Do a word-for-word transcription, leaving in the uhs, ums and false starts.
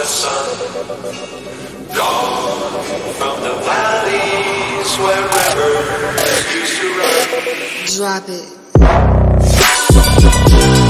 the sun, gone from the valleys where rivers used to run. Drop it.